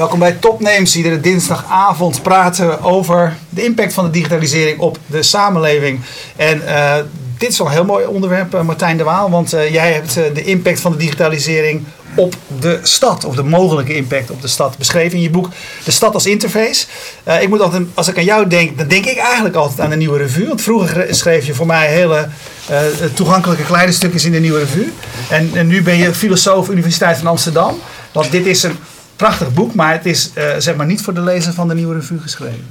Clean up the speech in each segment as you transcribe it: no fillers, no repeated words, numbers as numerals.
Welkom bij Topnames. Iedere dinsdagavond praten we over de impact van de digitalisering op de samenleving. En dit is wel een heel mooi onderwerp, Martijn de Waal. Want jij hebt de impact van de digitalisering op de stad, of de mogelijke impact op de stad, beschreven in je boek De Stad als Interface. Ik moet altijd, als ik aan jou denk, dan denk ik eigenlijk altijd aan de Nieuwe Revue. Want vroeger schreef je voor mij hele toegankelijke kleine stukjes in de Nieuwe Revue. En nu ben je filosoof Universiteit van Amsterdam. Want dit is een prachtig boek, maar het is zeg maar niet voor de lezer van de Nieuwe Revue geschreven.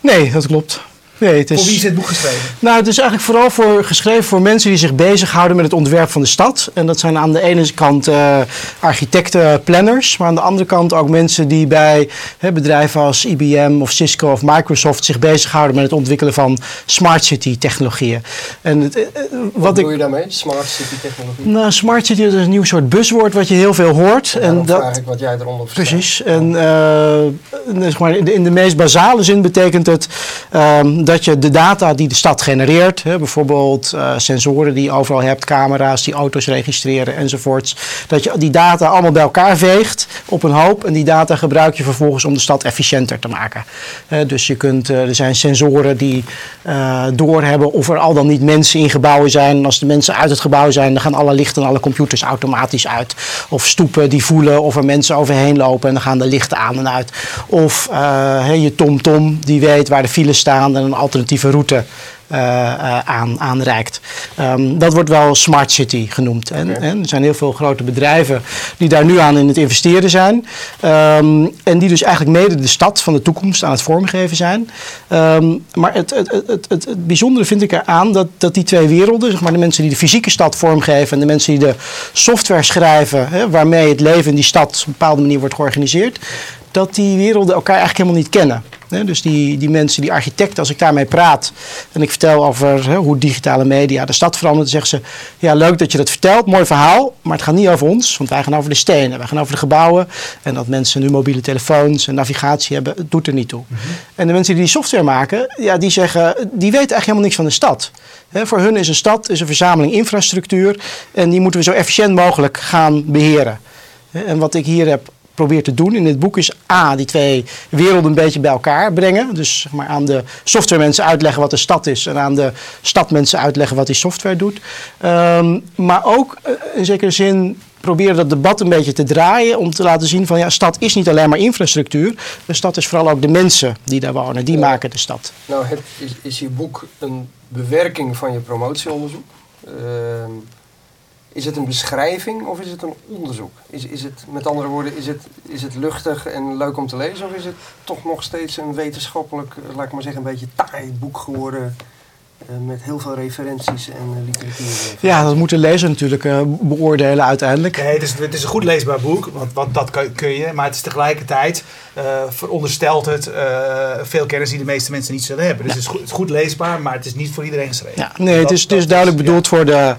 Nee, dat klopt. Nee, het is... Voor wie is dit boek geschreven? Nou, het is eigenlijk vooral geschreven voor mensen die zich bezighouden met het ontwerp van de stad. En dat zijn aan de ene kant architecten, planners. Maar aan de andere kant ook mensen die bij bedrijven als IBM of Cisco of Microsoft zich bezighouden met het ontwikkelen van smart city technologieën. En wat doe je daarmee? Smart city technologie? Nou, smart city is een nieuw soort buswoord wat je heel veel hoort. Ja, en dat vraag ik wat jij eronder verstaat. Precies. En in de meest basale zin betekent het dat je de data die de stad genereert, bijvoorbeeld sensoren die je overal hebt, camera's die auto's registreren enzovoorts, dat je die data allemaal bij elkaar veegt op een hoop en die data gebruik je vervolgens om de stad efficiënter te maken. Dus je kunt, er zijn sensoren die doorhebben of er al dan niet mensen in gebouwen zijn. En als de mensen uit het gebouw zijn, dan gaan alle lichten en alle computers automatisch uit. Of stoepen die voelen of er mensen overheen lopen en dan gaan de lichten aan en uit. Of je TomTom die weet waar de files staan en een alternatieve route aanreikt. Dat wordt wel smart city genoemd. En er zijn heel veel grote bedrijven die daar nu aan in het investeren zijn. En die dus eigenlijk mede de stad van de toekomst aan het vormgeven zijn. Maar het bijzondere vind ik eraan dat die twee werelden, zeg maar de mensen die de fysieke stad vormgeven en de mensen die de software schrijven, waarmee het leven in die stad op een bepaalde manier wordt georganiseerd, dat die werelden elkaar eigenlijk helemaal niet kennen. Dus die mensen, die architecten, als ik daarmee praat en ik vertel over hoe digitale media de stad verandert, dan zeggen ze, ja, leuk dat je dat vertelt, mooi verhaal, maar het gaat niet over ons, want wij gaan over de stenen, wij gaan over de gebouwen en dat mensen nu mobiele telefoons en navigatie hebben, het doet er niet toe. Mm-hmm. En de mensen die software maken, ja, die zeggen, die weten eigenlijk helemaal niks van de stad. Voor hun is een stad een verzameling infrastructuur en die moeten we zo efficiënt mogelijk gaan beheren. En wat ik hier heb probeer te doen in dit boek is A, die twee werelden een beetje bij elkaar brengen. Dus zeg maar, aan de software mensen uitleggen wat de stad is en aan de stad mensen uitleggen wat die software doet. Maar ook in zekere zin proberen dat debat een beetje te draaien om te laten zien van ja, stad is niet alleen maar infrastructuur. De stad is vooral ook de mensen die daar wonen, die maken de stad. Nou, is je boek een bewerking van je promotieonderzoek? Is het een beschrijving of is het een onderzoek? Is het, met andere woorden, is het luchtig en leuk om te lezen? Of is het toch nog steeds een wetenschappelijk, laat ik maar zeggen, een beetje taai boek geworden? Met heel veel referenties en literatuur. Ja, dat moet de lezer natuurlijk beoordelen uiteindelijk. Nee, het is een goed leesbaar boek, want dat kun je. Maar het is tegelijkertijd, veronderstelt het veel kennis die de meeste mensen niet zullen hebben. Dus het is goed leesbaar, maar het is niet voor iedereen geschreven. Ja, nee, het is duidelijk bedoeld voor de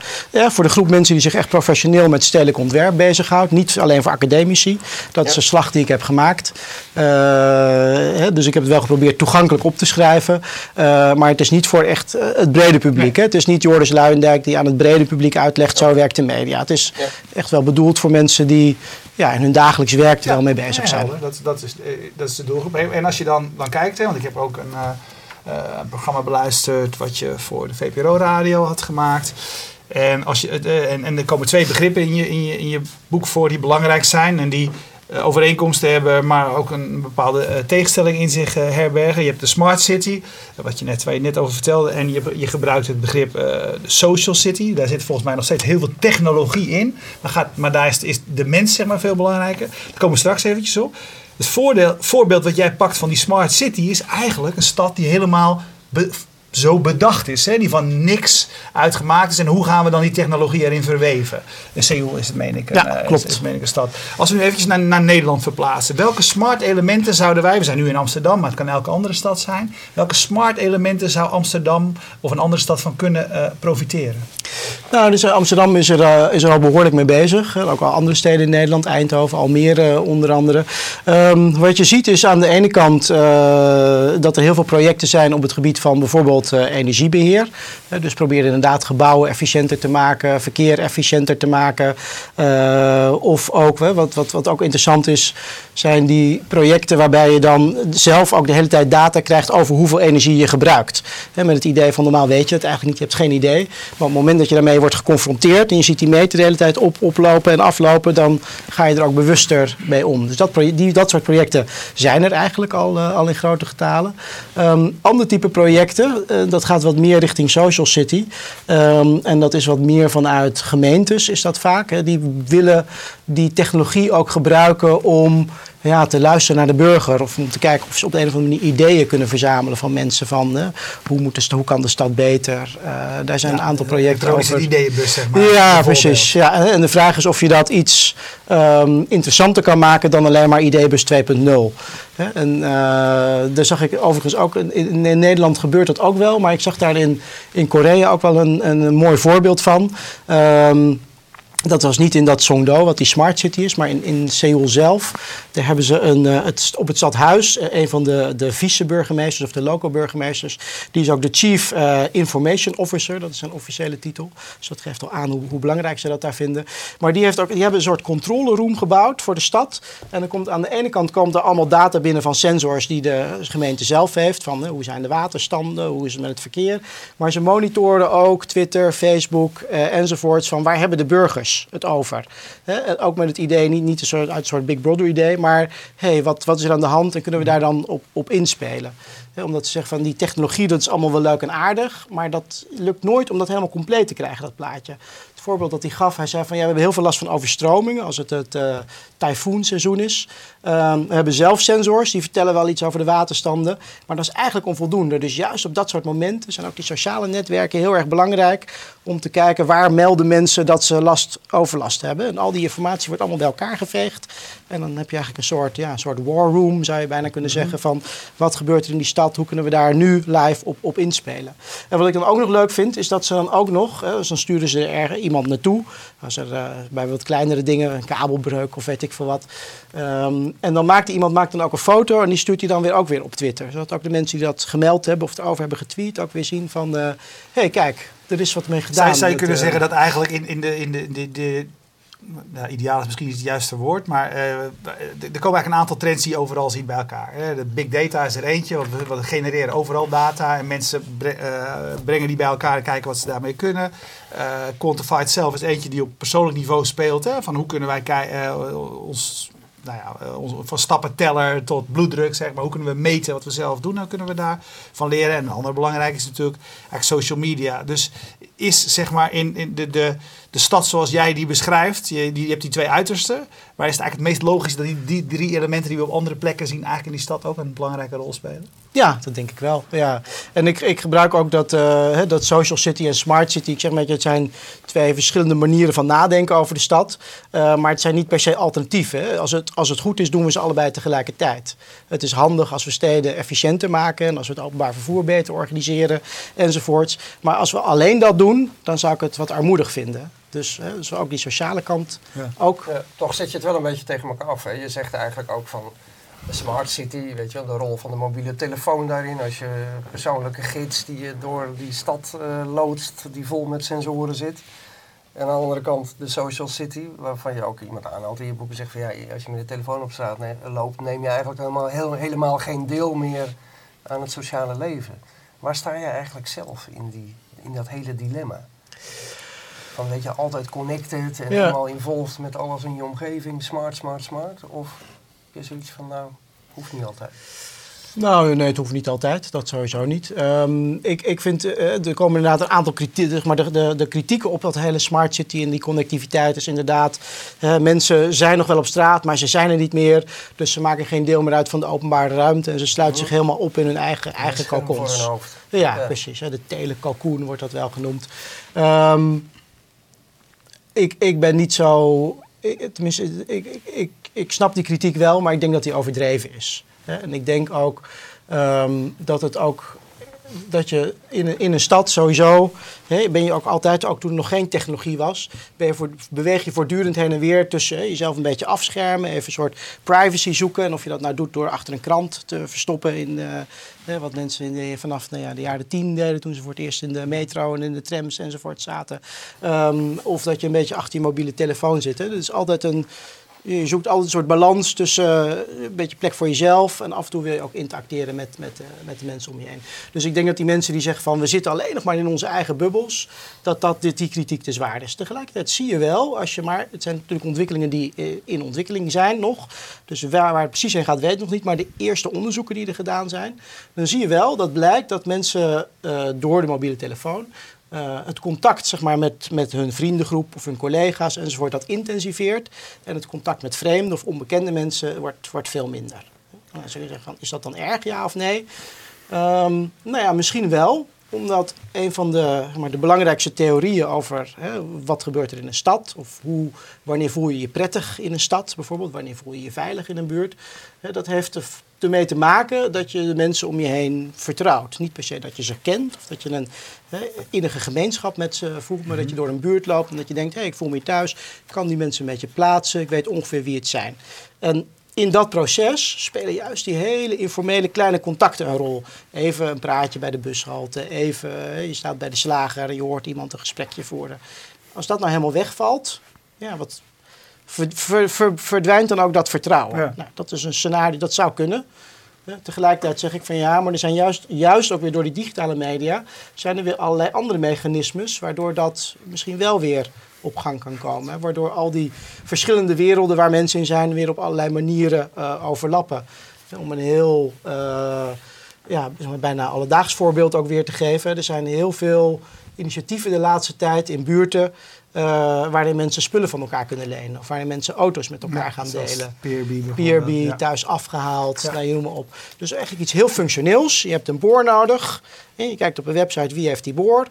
groep mensen die zich echt professioneel met stedelijk ontwerp bezighoudt. Niet alleen voor academici. Dat is de slag die ik heb gemaakt. Dus ik heb het wel geprobeerd toegankelijk op te schrijven. Maar het is niet voor echt het brede publiek. Nee. Het is niet Joris Luijendijk die aan het brede publiek uitlegt, zo werkt de media. Het is echt wel bedoeld voor mensen die in hun dagelijks werk er wel mee bezig zijn. Dat is de doelgroep. En als je dan kijkt, want ik heb ook een programma beluisterd wat je voor de VPRO radio had gemaakt. En, er komen twee begrippen in je boek voor die belangrijk zijn en die overeenkomsten hebben, maar ook een bepaalde tegenstelling in zich herbergen. Je hebt de smart city, waar je net over vertelde, en je gebruikt het begrip de social city. Daar zit volgens mij nog steeds heel veel technologie in, maar daar is de mens zeg maar veel belangrijker. Daar komen we straks eventjes op. Het voorbeeld wat jij pakt van die smart city is eigenlijk een stad die helemaal zo bedacht is, die van niks uitgemaakt is. En hoe gaan we dan die technologie erin verweven? En Seoul is het, meen ik, een stad. Als we nu eventjes naar Nederland verplaatsen. Welke smart elementen zouden we zijn nu in Amsterdam, maar het kan elke andere stad zijn. Welke smart elementen zou Amsterdam of een andere stad van kunnen profiteren? Nou, dus Amsterdam is er al behoorlijk mee bezig. Ook al andere steden in Nederland, Eindhoven, Almere onder andere. Wat je ziet is aan de ene kant dat er heel veel projecten zijn op het gebied van bijvoorbeeld bijvoorbeeld energiebeheer. Dus proberen inderdaad gebouwen efficiënter te maken, verkeer efficiënter te maken. Of ook, wat ook interessant is, zijn die projecten waarbij je dan zelf ook de hele tijd data krijgt over hoeveel energie je gebruikt. Met het idee van normaal weet je het eigenlijk niet, je hebt geen idee. Maar op het moment dat je daarmee wordt geconfronteerd en je ziet die meter de hele tijd oplopen en aflopen, dan ga je er ook bewuster mee om. Dus dat soort projecten zijn er eigenlijk al in grote getalen. Ander type projecten, dat gaat wat meer richting social city. En dat is wat meer vanuit gemeentes, is dat vaak. Die willen die technologie ook gebruiken om te luisteren naar de burger. Of om te kijken of ze op de een of andere manier ideeën kunnen verzamelen van mensen. Van hoe kan de stad beter? Daar zijn een aantal projecten over. Elektronische ideeënbus, zeg maar. Ja, precies. Ja. En de vraag is of je dat iets interessanter kan maken dan alleen maar ideeënbus 2.0. En daar zag ik overigens ook, in Nederland gebeurt dat ook wel. Maar ik zag daar in Korea ook wel een mooi voorbeeld van. Dat was niet in dat Songdo, wat die smart city is, maar in Seoul zelf. Daar hebben ze op het stadhuis een van de vice-burgemeesters of de loco-burgemeesters. Die is ook de Chief Information Officer, dat is een officiële titel. Dus dat geeft al aan hoe belangrijk ze dat daar vinden. Maar die hebben een soort controleroom gebouwd voor de stad. En dan aan de ene kant komt er allemaal data binnen van sensors die de gemeente zelf heeft. Van hoe zijn de waterstanden, hoe is het met het verkeer. Maar ze monitoren ook Twitter, Facebook enzovoorts van waar hebben de burgers het over. Ook met het idee, niet een soort Big Brother idee, maar wat is er aan de hand en kunnen we daar dan op inspelen? Omdat ze zeggen van die technologie, dat is allemaal wel leuk en aardig, maar dat lukt nooit om dat helemaal compleet te krijgen, dat plaatje. Het voorbeeld dat hij gaf, hij zei van we hebben heel veel last van overstromingen als het tyfoonseizoen is. We hebben zelf sensors, die vertellen wel iets over de waterstanden, maar dat is eigenlijk onvoldoende. Dus juist op dat soort momenten zijn ook die sociale netwerken heel erg belangrijk om te kijken waar melden mensen dat ze overlast hebben. En al die informatie wordt allemaal bij elkaar geveegd. En dan heb je eigenlijk een soort war room, zou je bijna kunnen zeggen, van wat gebeurt er in die stad, hoe kunnen we daar nu live op inspelen. En wat ik dan ook nog leuk vind, is dat ze dan ook nog, dus dan sturen ze er iemand naartoe, als er bij wat kleinere dingen, een kabelbreuk of weet ik veel wat. En dan maakt dan ook een foto en die stuurt hij dan weer op Twitter. Zodat ook de mensen die dat gemeld hebben of erover hebben getweet ook weer zien van, kijk, er is wat mee gedaan. Zou je kunnen zeggen dat eigenlijk in de ideaal is misschien niet het juiste woord, maar er komen eigenlijk een aantal trends die je overal ziet bij elkaar. De big data is er eentje, want we genereren overal data en mensen brengen die bij elkaar en kijken wat ze daarmee kunnen. Quantified self is eentje die op persoonlijk niveau speelt, van hoe kunnen wij van stappenteller tot bloeddruk, zeg maar. Hoe kunnen we meten wat we zelf doen? Nou kunnen we daarvan leren. En een ander belangrijk is natuurlijk social media. Dus is zeg maar in de stad zoals jij die beschrijft, je hebt die twee uitersten, maar is het eigenlijk het meest logisch dat die drie elementen die we op andere plekken zien eigenlijk in die stad ook een belangrijke rol spelen? Ja, dat denk ik wel. Ja. En ik gebruik ook dat social city en smart city. Ik zeg maar, het zijn twee verschillende manieren van nadenken over de stad. Maar het zijn niet per se alternatieven. Hè. Als het goed is, doen we ze allebei tegelijkertijd. Het is handig als we steden efficiënter maken en als we het openbaar vervoer beter organiseren enzovoorts. Maar als we alleen dat doen, dan zou ik het wat armoedig vinden. Dus ook die sociale kant. Ja. Ook. Toch zet je het wel een beetje tegen elkaar af. Hè? Je zegt eigenlijk ook van de smart city, weet je wel, de rol van de mobiele telefoon daarin. Als je persoonlijke gids die je door die stad loodst, die vol met sensoren zit. En aan de andere kant de social city, waarvan je ook iemand aanhaalt in je boeken zegt van als je met de telefoon op straat loopt, neem je eigenlijk helemaal geen deel meer aan het sociale leven. Waar sta je eigenlijk zelf in dat hele dilemma? Van altijd connected en helemaal involved met alles in je omgeving, smart. Of is zoiets van hoeft niet altijd. Nee, het hoeft niet altijd. Dat sowieso niet. Ik vind, er komen inderdaad een aantal kritiek, maar de kritieken op dat hele smart city en die connectiviteit is inderdaad, mensen zijn nog wel op straat, maar ze zijn er niet meer. Dus ze maken geen deel meer uit van de openbare ruimte en ze sluiten zich helemaal op in hun eigen kalkoens. Ja, precies. De telekalkoen wordt dat wel genoemd. Ik ben niet zo... Ik snap die kritiek wel, maar ik denk dat die overdreven is. En ik denk ook dat het ook dat je in een stad sowieso, ben je ook altijd, ook toen er nog geen technologie was, beweeg je voortdurend heen en weer tussen jezelf een beetje afschermen, even een soort privacy zoeken. En of je dat nou doet door achter een krant te verstoppen in wat mensen vanaf de jaren 10 deden, toen ze voor het eerst in de metro en in de trams enzovoort zaten. Of dat je een beetje achter je mobiele telefoon zit. Dat is altijd je zoekt altijd een soort balans tussen een beetje plek voor jezelf. En af en toe wil je ook interacteren met de mensen om je heen. Dus ik denk dat die mensen die zeggen van we zitten alleen nog maar in onze eigen bubbels. Dat die kritiek te zwaar is. Tegelijkertijd zie je wel, het zijn natuurlijk ontwikkelingen die in ontwikkeling zijn nog. Dus waar het precies heen gaat weet ik nog niet. Maar de eerste onderzoeken die er gedaan zijn. Dan zie je wel, dat blijkt dat mensen door de mobiele telefoon... het contact met hun vriendengroep of hun collega's enzovoort, dat intensiveert. En het contact met vreemde of onbekende mensen wordt veel minder. Nou, zul je zeggen, is dat dan erg, ja of nee? Misschien wel. Omdat een van de belangrijkste theorieën over wat gebeurt er in een stad... of wanneer voel je je prettig in een stad bijvoorbeeld... wanneer voel je je veilig in een buurt... dat heeft ermee te maken dat je de mensen om je heen vertrouwt. Niet per se dat je ze kent of dat je een innige gemeenschap met ze voelt... maar dat je door een buurt loopt en dat je denkt... ik voel me thuis, ik kan die mensen een beetje plaatsen... ik weet ongeveer wie het zijn. En in dat proces spelen juist die hele informele kleine contacten een rol. Even een praatje bij de bushalte, je staat bij de slager en je hoort iemand een gesprekje voeren. Als dat nou helemaal wegvalt, verdwijnt dan ook dat vertrouwen. Ja. Nou, dat is een scenario, dat zou kunnen. Ja, tegelijkertijd zeg ik van ja, maar er zijn juist ook weer door die digitale media... zijn er weer allerlei andere mechanismes waardoor dat misschien wel weer... op gang kan komen. Hè? Waardoor al die verschillende werelden waar mensen in zijn... weer op allerlei manieren overlappen. Om een heel bijna alledaags voorbeeld ook weer te geven. Er zijn heel veel initiatieven de laatste tijd in buurten... waarin mensen spullen van elkaar kunnen lenen. Of waarin mensen auto's met elkaar gaan delen. Peerby, ja. Thuis afgehaald, ja. Nou, je noem maar op. Dus eigenlijk iets heel functioneels. Je hebt een boor nodig. En je kijkt op een website wie heeft die boor.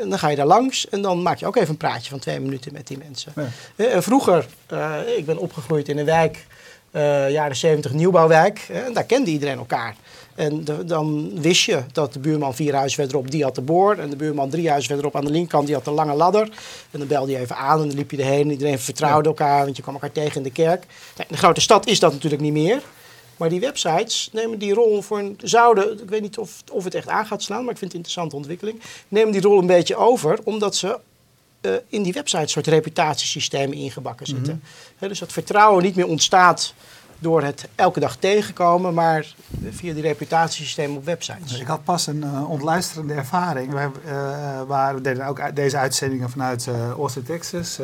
En dan ga je daar langs en dan maak je ook even een praatje van 2 minuten met die mensen. Ja. Vroeger, ik ben opgegroeid in een wijk, jaren 70 nieuwbouwwijk. En daar kende iedereen elkaar. En dan wist je dat de buurman 4 huizen verderop, die had de boor. En de buurman 3 huizen verderop aan de linkerkant, die had de lange ladder. En dan belde je even aan en dan liep je erheen. Iedereen vertrouwde elkaar, want je kwam elkaar tegen in de kerk. In de grote stad is dat natuurlijk niet meer. Maar die websites nemen die rol ik weet niet of het echt aan gaat slaan, maar ik vind het een interessante ontwikkeling. Nemen die rol een beetje over, omdat ze in die websites een soort reputatiesystemen ingebakken zitten. Mm-hmm. Dus dat vertrouwen niet meer ontstaat door het elke dag tegenkomen, maar via die reputatiesystemen op websites. Ik had pas een ontluisterende ervaring. We deden ook deze uitzendingen vanuit Austin, Texas.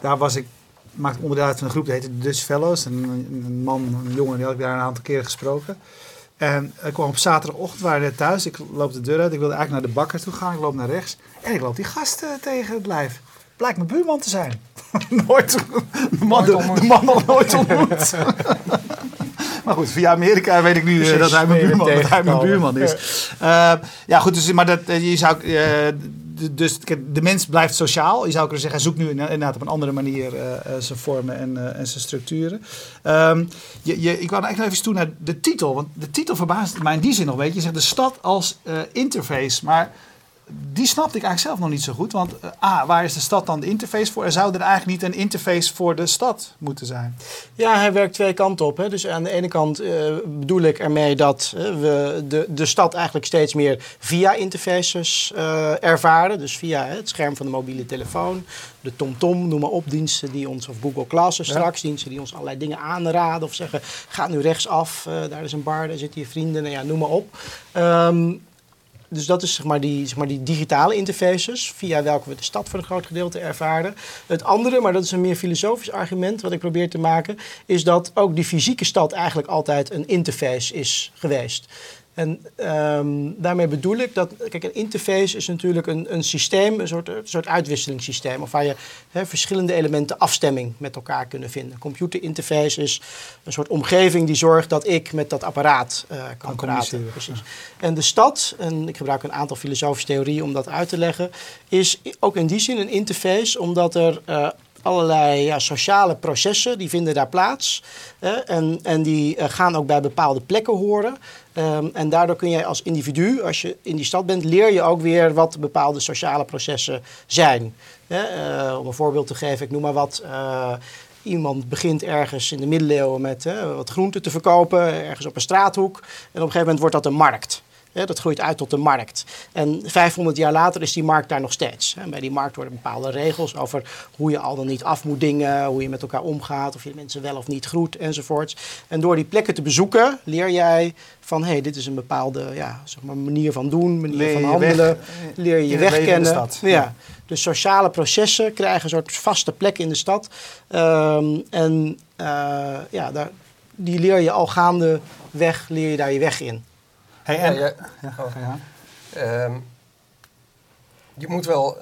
Daar was ik. Maakt onderdeel uit van een groep, die heette Dutch Fellows. Een jongen, die had ik daar een aantal keren gesproken. En ik kwam op zaterdagochtend, waren we net thuis. Ik loop de deur uit, ik wilde eigenlijk naar de bakker toe gaan. Ik loop naar rechts en ik loop die gasten tegen het lijf. Blijkt mijn buurman te zijn. De man had nooit ontmoet. Maar goed, via Amerika weet ik nu dus dat hij mijn buurman is. Dus de mens blijft sociaal. Je zou kunnen zeggen, zoek nu inderdaad op een andere manier zijn vormen en zijn structuren. Ik wou eigenlijk nog even toe naar de titel. Want de titel verbaast mij in die zin nog een beetje. Je zegt de stad als interface. Maar die snapte ik eigenlijk zelf nog niet zo goed. Want waar is de stad dan de interface voor? Er zou er eigenlijk niet een interface voor de stad moeten zijn. Ja, hij werkt 2 kanten op. Hè? Dus aan de ene kant bedoel ik ermee dat we de stad eigenlijk steeds meer via interfaces ervaren. Dus via het scherm van de mobiele telefoon, de TomTom, noem maar op, diensten die ons, of Google Classes straks, diensten die ons allerlei dingen aanraden of zeggen, ga nu rechtsaf, daar is een bar, daar zitten je vrienden, noem maar op. Dus dat is die digitale interfaces, via welke we de stad voor een groot gedeelte ervaren. Het andere, maar dat is een meer filosofisch argument wat ik probeer te maken, is dat ook die fysieke stad eigenlijk altijd een interface is geweest. En daarmee bedoel ik dat, kijk, een interface is natuurlijk een systeem, een soort uitwisselingssysteem. Of waar je verschillende elementen afstemming met elkaar kunnen vinden. Een computerinterface is een soort omgeving die zorgt dat ik met dat apparaat kan praten. Precies. En de stad, en ik gebruik een aantal filosofische theorieën om dat uit te leggen, is ook in die zin een interface, omdat er allerlei sociale processen, die vinden daar plaats. En die gaan ook bij bepaalde plekken horen. En daardoor kun jij als individu, als je in die stad bent, leer je ook weer wat bepaalde sociale processen zijn. Om een voorbeeld te geven, ik noem maar wat. Iemand begint ergens in de middeleeuwen met wat groenten te verkopen, ergens op een straathoek. En op een gegeven moment wordt dat een markt. Dat groeit uit tot de markt. En 500 jaar later is die markt daar nog steeds. En bij die markt worden bepaalde regels over hoe je al dan niet af moet dingen, hoe je met elkaar omgaat, of je mensen wel of niet groet, enzovoorts. En door die plekken te bezoeken leer jij van, hé, dit is een bepaalde manier van doen, manier van handelen. Leer je je weg kennen. Ja. Dus sociale processen krijgen een soort vaste plek in de stad. Die leer je al gaandeweg, leer je daar je weg in. Hey, en... je moet wel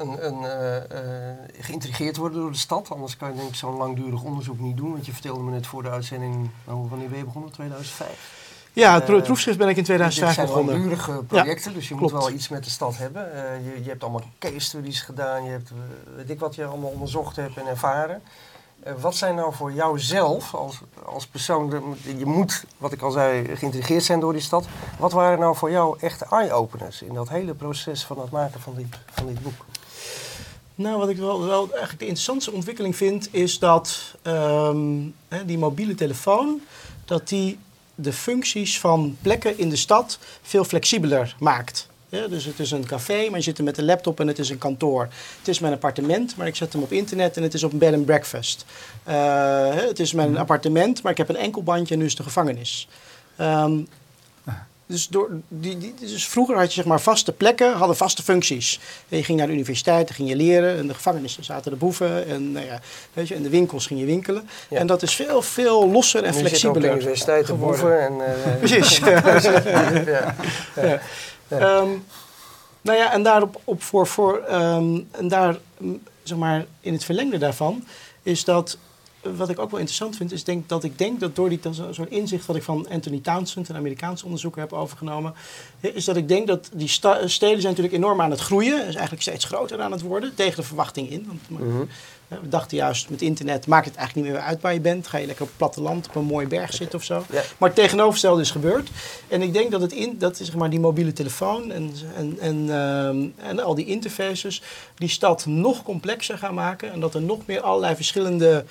geïntrigeerd worden door de stad. Anders kan je denk ik zo'n langdurig onderzoek niet doen. Want je vertelde me net voor de uitzending, wanneer ben je begonnen? 2005? Ja, het proefschrift ben ik in 2005 begonnen. Dit zijn langdurige projecten, ja, dus je moet wel iets met de stad hebben. Je hebt allemaal case studies gedaan. Je hebt weet ik wat je allemaal onderzocht hebt en ervaren. Wat zijn nou voor jouzelf als persoon, je moet, wat ik al zei, geïntrigeerd zijn door die stad. Wat waren nou voor jou echte eye-openers in dat hele proces van het maken van dit boek? Nou, wat ik wel eigenlijk de interessantste ontwikkeling vind, is dat die mobiele telefoon, dat die de functies van plekken in de stad veel flexibeler maakt. Ja, dus het is een café, maar je zit er met een laptop en het is een kantoor. Het is mijn appartement, maar ik zet hem op internet en het is op een bed and breakfast. Het is mijn appartement, maar ik heb een enkelbandje en nu is de gevangenis. Dus vroeger had je vaste plekken, hadden vaste functies. En je ging naar de universiteit, dan ging je leren. En de gevangenissen zaten de boeven. En, en de winkels ging je winkelen. Ja. En dat is veel losser en flexibeler geworden. Nu zit ook de universiteit, de boeven. En, precies. Ja. Ja. En daarop in het verlengde daarvan is dat wat ik ook wel interessant vind is dat door zo'n inzicht wat ik van Anthony Townsend, een Amerikaans onderzoeker, heb overgenomen, is dat ik denk dat die steden zijn natuurlijk enorm aan het groeien, is eigenlijk steeds groter aan het worden tegen de verwachting in. Want, we dachten juist, met internet maakt het eigenlijk niet meer uit waar je bent. Ga je lekker op het platteland, op een mooie berg zitten of zo. Ja. Maar het tegenovergestelde is gebeurd. En ik denk dat die mobiele telefoon en al die interfaces die stad nog complexer gaan maken. En dat er nog meer allerlei verschillende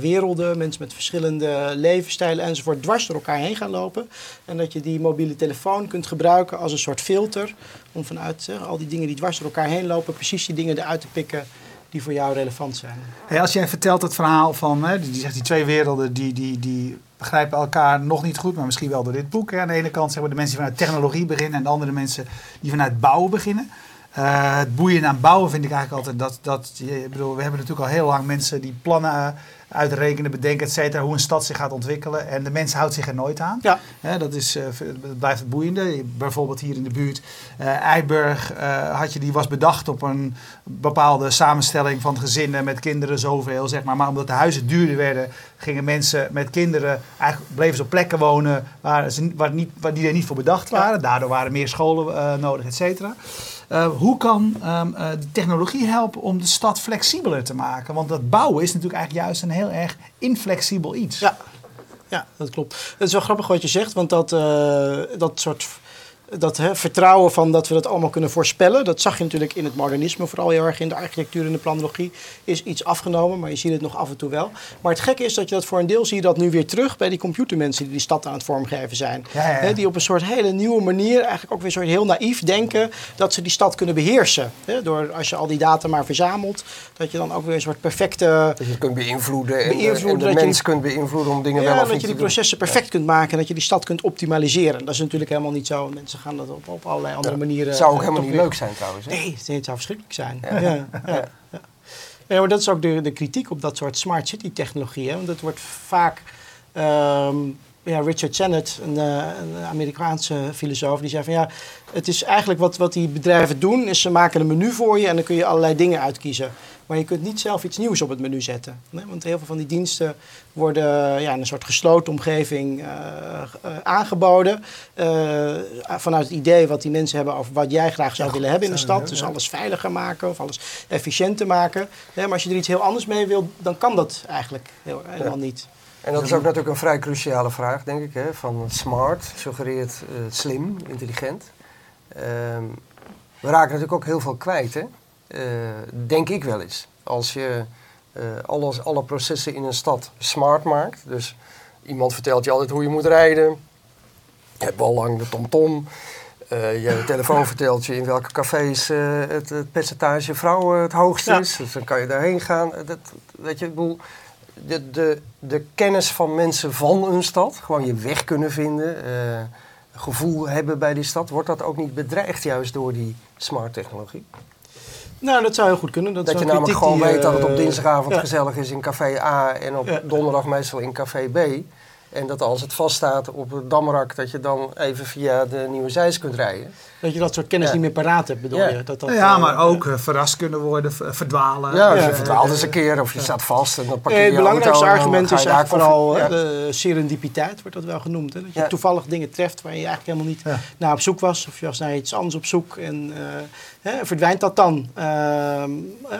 werelden, mensen met verschillende levensstijlen enzovoort dwars door elkaar heen gaan lopen. En dat je die mobiele telefoon kunt gebruiken als een soort filter om vanuit al die dingen die dwars door elkaar heen lopen, precies die dingen eruit te pikken die voor jou relevant zijn. Hey, als jij vertelt het verhaal van, die zegt die twee werelden die begrijpen elkaar nog niet goed, maar misschien wel door dit boek. Hè. Aan de ene kant de mensen die vanuit technologie beginnen en de andere mensen die vanuit bouwen beginnen. Het boeien aan bouwen vind ik eigenlijk altijd we hebben natuurlijk al heel lang mensen die plannen uitrekenen, bedenken, et cetera, hoe een stad zich gaat ontwikkelen. En de mens houdt zich er nooit aan. Ja. Dat blijft het boeiende. Bijvoorbeeld hier in de buurt, Eiburg, die was bedacht op een bepaalde samenstelling van gezinnen met kinderen, zoveel, zeg maar. Maar omdat de huizen duurder werden, gingen mensen met kinderen, eigenlijk bleven ze op plekken wonen die er niet voor bedacht waren. Ja. Daardoor waren meer scholen nodig, et cetera. Hoe kan de technologie helpen om de stad flexibeler te maken? Want dat bouwen is natuurlijk eigenlijk juist een heel erg inflexibel iets. Ja, dat klopt. Het is wel grappig wat je zegt, want vertrouwen van dat we dat allemaal kunnen voorspellen, dat zag je natuurlijk in het modernisme, vooral heel erg in de architectuur en de planologie, is iets afgenomen, maar je ziet het nog af en toe wel. Maar het gekke is dat je dat voor een deel zie je dat nu weer terug bij die computermensen die stad aan het vormgeven zijn. Ja, ja. Die op een soort hele nieuwe manier, eigenlijk ook weer zo heel naïef denken, dat ze die stad kunnen beheersen. Door, als je al die data maar verzamelt, dat je dan ook weer een soort perfecte... Dat je kunt beïnvloeden en de mens kunt beïnvloeden om dingen wel of niet te doen. Dat je die processen perfect kunt maken en dat je die stad kunt optimaliseren. Dat is natuurlijk helemaal niet zo. Ze gaan dat op allerlei andere manieren... Het zou ook helemaal niet leuk zijn trouwens. Hè? Nee, het zou verschrikkelijk zijn. Ja. Nee, maar dat is ook de kritiek op dat soort smart city technologie. Hè? Want dat wordt vaak... Richard Sennett, een Amerikaanse filosoof, die zei van het is eigenlijk wat die bedrijven doen, is ze maken een menu voor je en dan kun je allerlei dingen uitkiezen. Maar je kunt niet zelf iets nieuws op het menu zetten. Hè? Want heel veel van die diensten worden in een soort gesloten omgeving aangeboden. Vanuit het idee wat die mensen hebben over wat jij graag zou willen hebben in de stad. Dus alles veiliger maken of alles efficiënter maken. Hè? Maar als je er iets heel anders mee wil, dan kan dat eigenlijk helemaal niet. En dat is ook natuurlijk een vrij cruciale vraag, denk ik. Hè? Van smart suggereert slim, intelligent. We raken natuurlijk ook heel veel kwijt, hè? Denk ik wel eens. Als je alle processen in een stad smart maakt. Dus iemand vertelt je altijd hoe je moet rijden. Je hebt al lang de TomTom. Je telefoon vertelt je in welke cafés het percentage vrouwen het hoogst is. Dus dan kan je daarheen gaan. De kennis van mensen van een stad, gewoon je weg kunnen vinden, gevoel hebben bij die stad, wordt dat ook niet bedreigd juist door die smart technologie? Nou, dat zou heel goed kunnen. Dat je namelijk gewoon weet dat het op dinsdagavond gezellig is in café A en op donderdag meestal in café B. En dat als het vaststaat op het damrak, dat je dan even via de Nieuwe Zijs kunt rijden. Dat je dat soort kennis niet meer paraat hebt, bedoel je? Maar ook verrast kunnen worden, verdwalen. Ja, als je verdwaalt eens een keer of je staat vast en dan pak je het belangrijkste auto, argument is eigenlijk vooral de serendipiteit, wordt dat wel genoemd. Hè? Dat je toevallig dingen treft waar je eigenlijk helemaal niet naar op zoek was. Of je was naar iets anders op zoek. En verdwijnt dat dan?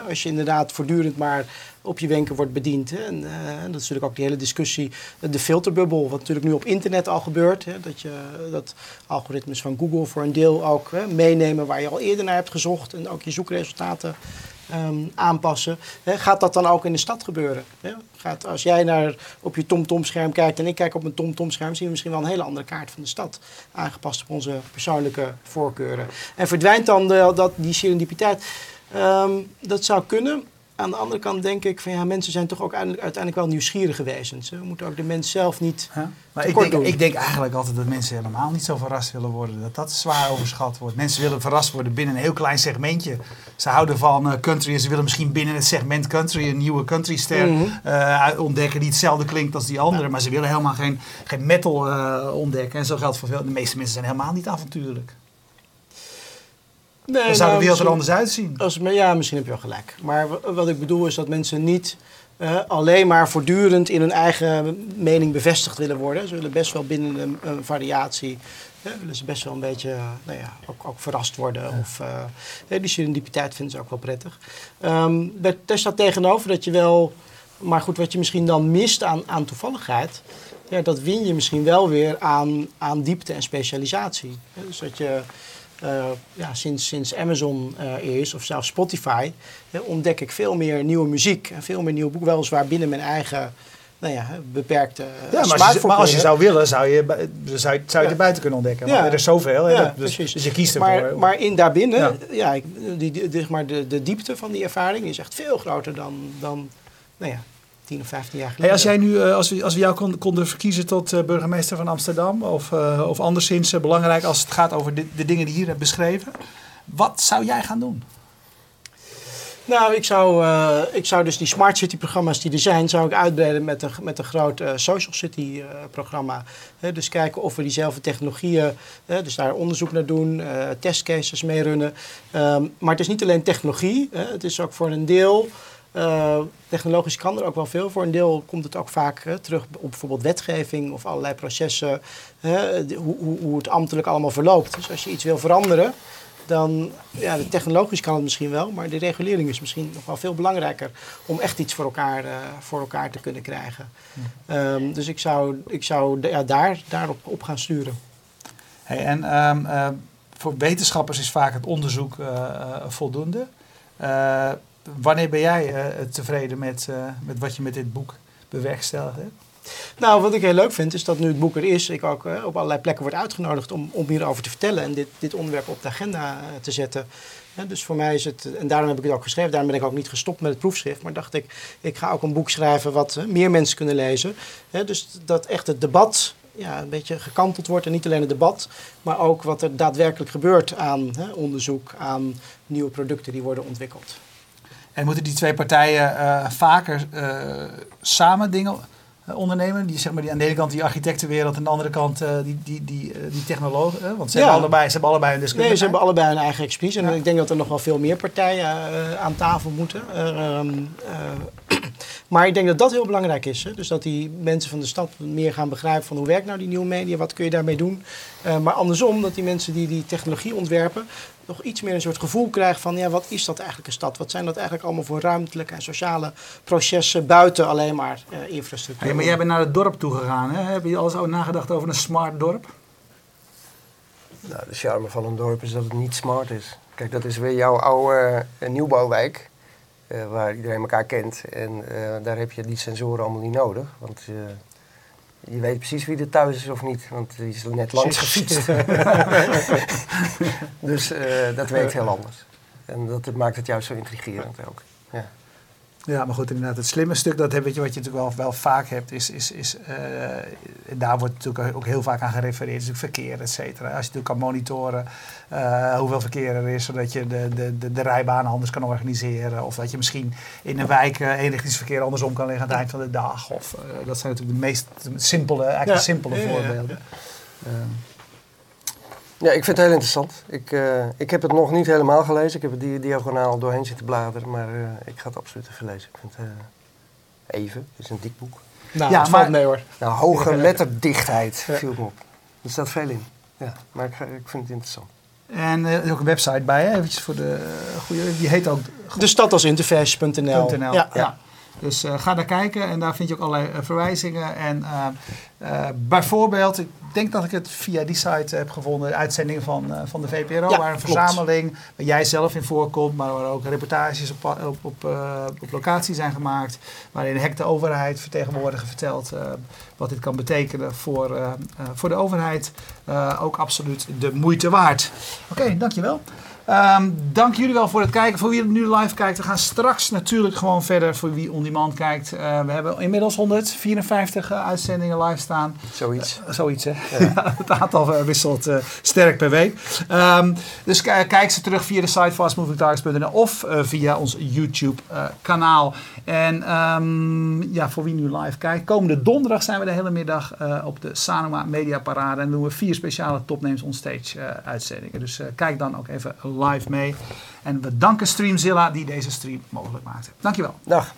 Als je inderdaad voortdurend maar op je wenken wordt bediend. Hè? En dat is natuurlijk ook die hele discussie, de filterbubbel, wat natuurlijk nu op internet al gebeurt. Hè? Dat algoritmes van Google voor een deel ook meenemen waar je al eerder naar hebt gezocht en ook je zoekresultaten aanpassen. Gaat dat dan ook in de stad gebeuren? Hè? Als jij op je TomTom-scherm kijkt en ik kijk op mijn TomTom-scherm, zien we misschien wel een hele andere kaart van de stad. Aangepast op onze persoonlijke voorkeuren. En verdwijnt dan die serendipiteit? Dat zou kunnen. Aan de andere kant denk ik van mensen zijn toch ook uiteindelijk wel nieuwsgierige wezens. We moeten ook de mens zelf niet doen. Ik denk eigenlijk altijd dat mensen helemaal niet zo verrast willen worden. Dat zwaar overschat wordt. Mensen willen verrast worden binnen een heel klein segmentje. Ze houden van country en ze willen misschien binnen het segment country een nieuwe countryster ontdekken die hetzelfde klinkt als die andere. Ja. Maar ze willen helemaal geen metal ontdekken. En zo geldt voor veel. De meeste mensen zijn helemaal niet avontuurlijk. Nee, dan zou de wereld er anders uitzien. Misschien heb je wel gelijk. Maar wat ik bedoel is dat mensen niet alleen maar voortdurend in hun eigen mening bevestigd willen worden. Ze willen best wel binnen een variatie, willen ze best wel een beetje ook verrast worden. Ja. Of, die serendipiteit vinden ze ook wel prettig. Daar staat tegenover dat je wel, maar goed, wat je misschien dan mist aan toevalligheid. Ja, dat win je misschien wel weer aan diepte en specialisatie. Dus dat je sinds Amazon is, of zelfs Spotify, ontdek ik veel meer nieuwe muziek en veel meer nieuwe boeken. Weliswaar binnen mijn eigen beperkte smaak. Maar als je zou willen, zou je er buiten kunnen ontdekken. Maar er is zoveel, dus je kiest ervoor. Maar daarbinnen, de diepte van die ervaring is echt veel groter dan 10 of 15 jaar geleden. Hey, als we jou konden verkiezen tot burgemeester van Amsterdam, of anderszins belangrijk als het gaat over de dingen die je hier hebt beschreven, wat zou jij gaan doen? Nou, ik zou dus die smart city programma's die er zijn, zou ik uitbreiden met een groot social city programma. Dus kijken of we diezelfde technologieën, dus daar onderzoek naar doen, testcases mee runnen. Maar het is niet alleen technologie, het is ook voor een deel. Technologisch kan er ook wel veel. Voor een deel komt het ook vaak terug op bijvoorbeeld wetgeving of allerlei processen. Hoe het ambtelijk allemaal verloopt. Dus als je iets wil veranderen, dan technologisch kan het misschien wel. Maar de regulering is misschien nog wel veel belangrijker om echt iets voor elkaar te kunnen krijgen. Dus ik zou daarop op gaan sturen. Hey, en voor wetenschappers is vaak het onderzoek voldoende. Wanneer ben jij tevreden met wat je met dit boek bewerkstelligd hebt? Nou, wat ik heel leuk vind is dat nu het boek er is, ik ook op allerlei plekken word uitgenodigd om hierover te vertellen en dit onderwerp op de agenda te zetten. Dus voor mij is het, en daarom heb ik het ook geschreven, daarom ben ik ook niet gestopt met het proefschrift, maar dacht ik ga ook een boek schrijven wat meer mensen kunnen lezen. Dus dat echt het debat een beetje gekanteld wordt. En niet alleen het debat, maar ook wat er daadwerkelijk gebeurt aan onderzoek, aan nieuwe producten die worden ontwikkeld. En moeten die twee partijen vaker samen dingen ondernemen? Die aan de ene kant die architectenwereld en aan de andere kant die technologen. Want ze hebben allebei hun discussie. Nee, ze hebben allebei hun eigen expertise. En ik denk dat er nog wel veel meer partijen aan tafel moeten. Maar ik denk dat dat heel belangrijk is. Hè? Dus dat die mensen van de stad meer gaan begrijpen van hoe werkt nou die nieuwe media, wat kun je daarmee doen. Maar andersom, dat die mensen die die technologie ontwerpen nog iets meer een soort gevoel krijgen van ja, wat is dat eigenlijk een stad? Wat zijn dat eigenlijk allemaal voor ruimtelijke en sociale processen buiten alleen maar infrastructuur? Hey, maar jij bent naar het dorp toegegaan. Heb je al zo nagedacht over een smart dorp? Nou, de charme van een dorp is dat het niet smart is. Kijk, dat is weer jouw oude nieuwbouwwijk. Waar iedereen elkaar kent. En daar heb je die sensoren allemaal niet nodig. Want je weet precies wie er thuis is of niet. Want die is er net langs gefietst. Dus dat werkt heel anders. En dat maakt het juist zo intrigerend ook. Ja. Ja, maar goed, inderdaad, het slimme stuk, dat weet je, wat je natuurlijk wel vaak hebt, is daar wordt natuurlijk ook heel vaak aan gerefereerd, is natuurlijk verkeer, et cetera. Als je natuurlijk kan monitoren hoeveel verkeer er is, zodat je de rijbanen anders kan organiseren. Of dat je misschien in een wijk eenrichtingsverkeer andersom kan liggen aan het eind van de dag. Of dat zijn natuurlijk de meest simpele, eigenlijk simpele voorbeelden. Ja, ik vind het heel interessant. Ik heb het nog niet helemaal gelezen. Ik heb het diagonaal doorheen zitten bladeren. Maar ik ga het absoluut even lezen. Ik vind het het is een dik boek. Nou, ja, maar mee hoor. Nou, hoge letterdichtheid viel me op. Er staat veel in. Ja, maar ik vind het interessant. En er is ook een website bij, hè? Eventjes voor de goede. Die heet ook... De Stad als Interface.nl. Ja. Dus ga daar kijken en daar vind je ook allerlei verwijzingen. En bijvoorbeeld, ik denk dat ik het via die site heb gevonden, de uitzending van de VPRO, ja, waar een verzameling, waar jij zelf in voorkomt, maar waar ook reportages op locatie zijn gemaakt, waarin de hekte overheid vertegenwoordiger vertelt wat dit kan betekenen voor de overheid. Ook absoluut de moeite waard. Oké, dankjewel. Dank jullie wel voor het kijken. Voor wie nu live kijkt, we gaan straks natuurlijk gewoon verder voor wie on demand kijkt. We hebben inmiddels 154 uitzendingen live staan. Zoiets, hè? Ja. Het aantal wisselt sterk per week. Dus kijk ze terug via de site fastmovingtargets.nl of via ons YouTube kanaal. En voor wie nu live kijkt, komende donderdag zijn we de hele middag op de Sanoma Media Parade. En doen we 4 speciale topnames on stage uitzendingen. Dus kijk dan ook even live mee. En we danken Streamzilla die deze stream mogelijk maakte. Dankjewel. Dag.